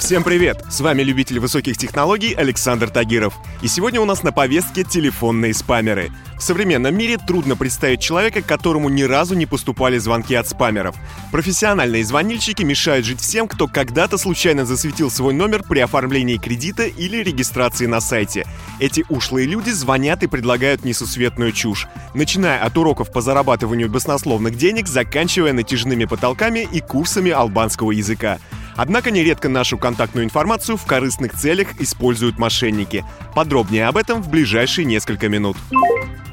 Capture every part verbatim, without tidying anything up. Всем привет! С вами любитель высоких технологий Александр Тагиров. И сегодня у нас на повестке телефонные спамеры. В современном мире трудно представить человека, которому ни разу не поступали звонки от спамеров. Профессиональные звонильщики мешают жить всем, кто когда-то случайно засветил свой номер при оформлении кредита или регистрации на сайте. Эти ушлые люди звонят и предлагают несусветную чушь, начиная от уроков по зарабатыванию баснословных денег, заканчивая натяжными потолками и курсами албанского языка. Однако нередко нашу контактную информацию в корыстных целях используют мошенники. Подробнее об этом в ближайшие несколько минут.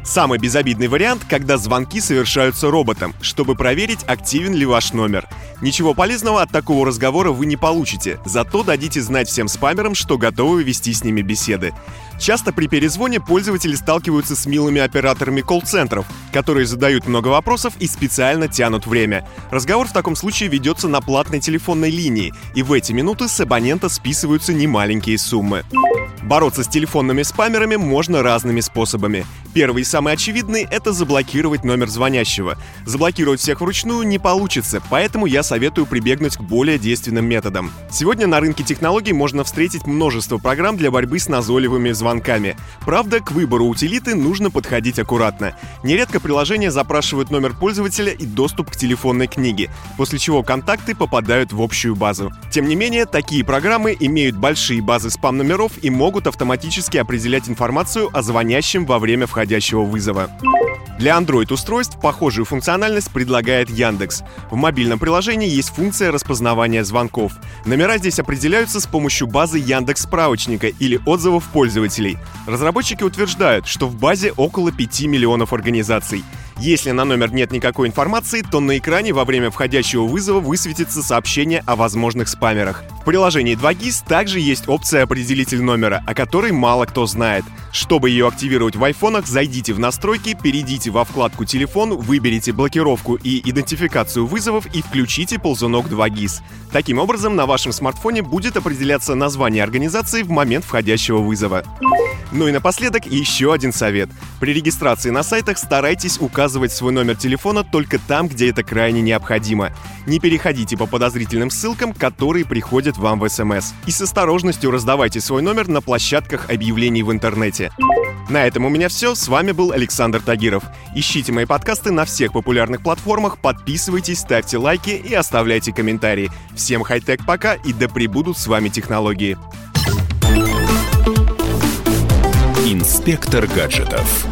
Самый безобидный вариант, когда звонки совершаются роботом, чтобы проверить, активен ли ваш номер. Ничего полезного от такого разговора вы не получите, зато дадите знать всем спамерам, что готовы вести с ними беседы. Часто при перезвоне пользователи сталкиваются с милыми операторами колл-центров, которые задают много вопросов и специально тянут время. Разговор в таком случае ведется на платной телефонной линии, и в эти минуты с абонента списываются немаленькие суммы. Бороться с телефонными спамерами можно разными способами. Первый и самый очевидный — это заблокировать номер звонящего. Заблокировать всех вручную не получится, поэтому я советую прибегнуть к более действенным методам. Сегодня на рынке технологий можно встретить множество программ для борьбы с назойливыми звонками. Правда, к выбору утилиты нужно подходить аккуратно. Нередко приложения запрашивают номер пользователя и доступ к телефонной книге, после чего контакты попадают в общую базу. Тем не менее, такие программы имеют большие базы спам-номеров и могут автоматически определять информацию о звонящем во время входящего вызова. Для Android-устройств похожую функциональность предлагает Яндекс. В мобильном приложении есть функция распознавания звонков. Номера здесь определяются с помощью базы Яндекс.Справочника или отзывов пользователей. Разработчики утверждают, что в базе около пяти миллионов организаций. Если на номер нет никакой информации, то на экране во время входящего вызова высветится сообщение о возможных спамерах. В приложении два джи ай эс также есть опция «Определитель номера», о которой мало кто знает. Чтобы ее активировать в айфонах, зайдите в настройки, перейдите во вкладку «Телефон», выберите блокировку и идентификацию вызовов и включите ползунок два джи ай эс. Таким образом, на вашем смартфоне будет определяться название организации в момент входящего вызова. Ну и напоследок еще один совет. При регистрации на сайтах старайтесь указывать свой номер телефона только там, где это крайне необходимо. Не переходите по подозрительным ссылкам, которые приходят вам в эс эм эс. И с осторожностью раздавайте свой номер на площадках объявлений в интернете. На этом у меня все. С вами был Александр Тагиров. Ищите мои подкасты на всех популярных платформах, подписывайтесь, ставьте лайки и оставляйте комментарии. Всем хай-тек пока и да пребудут с вами технологии. Спектр гаджетов.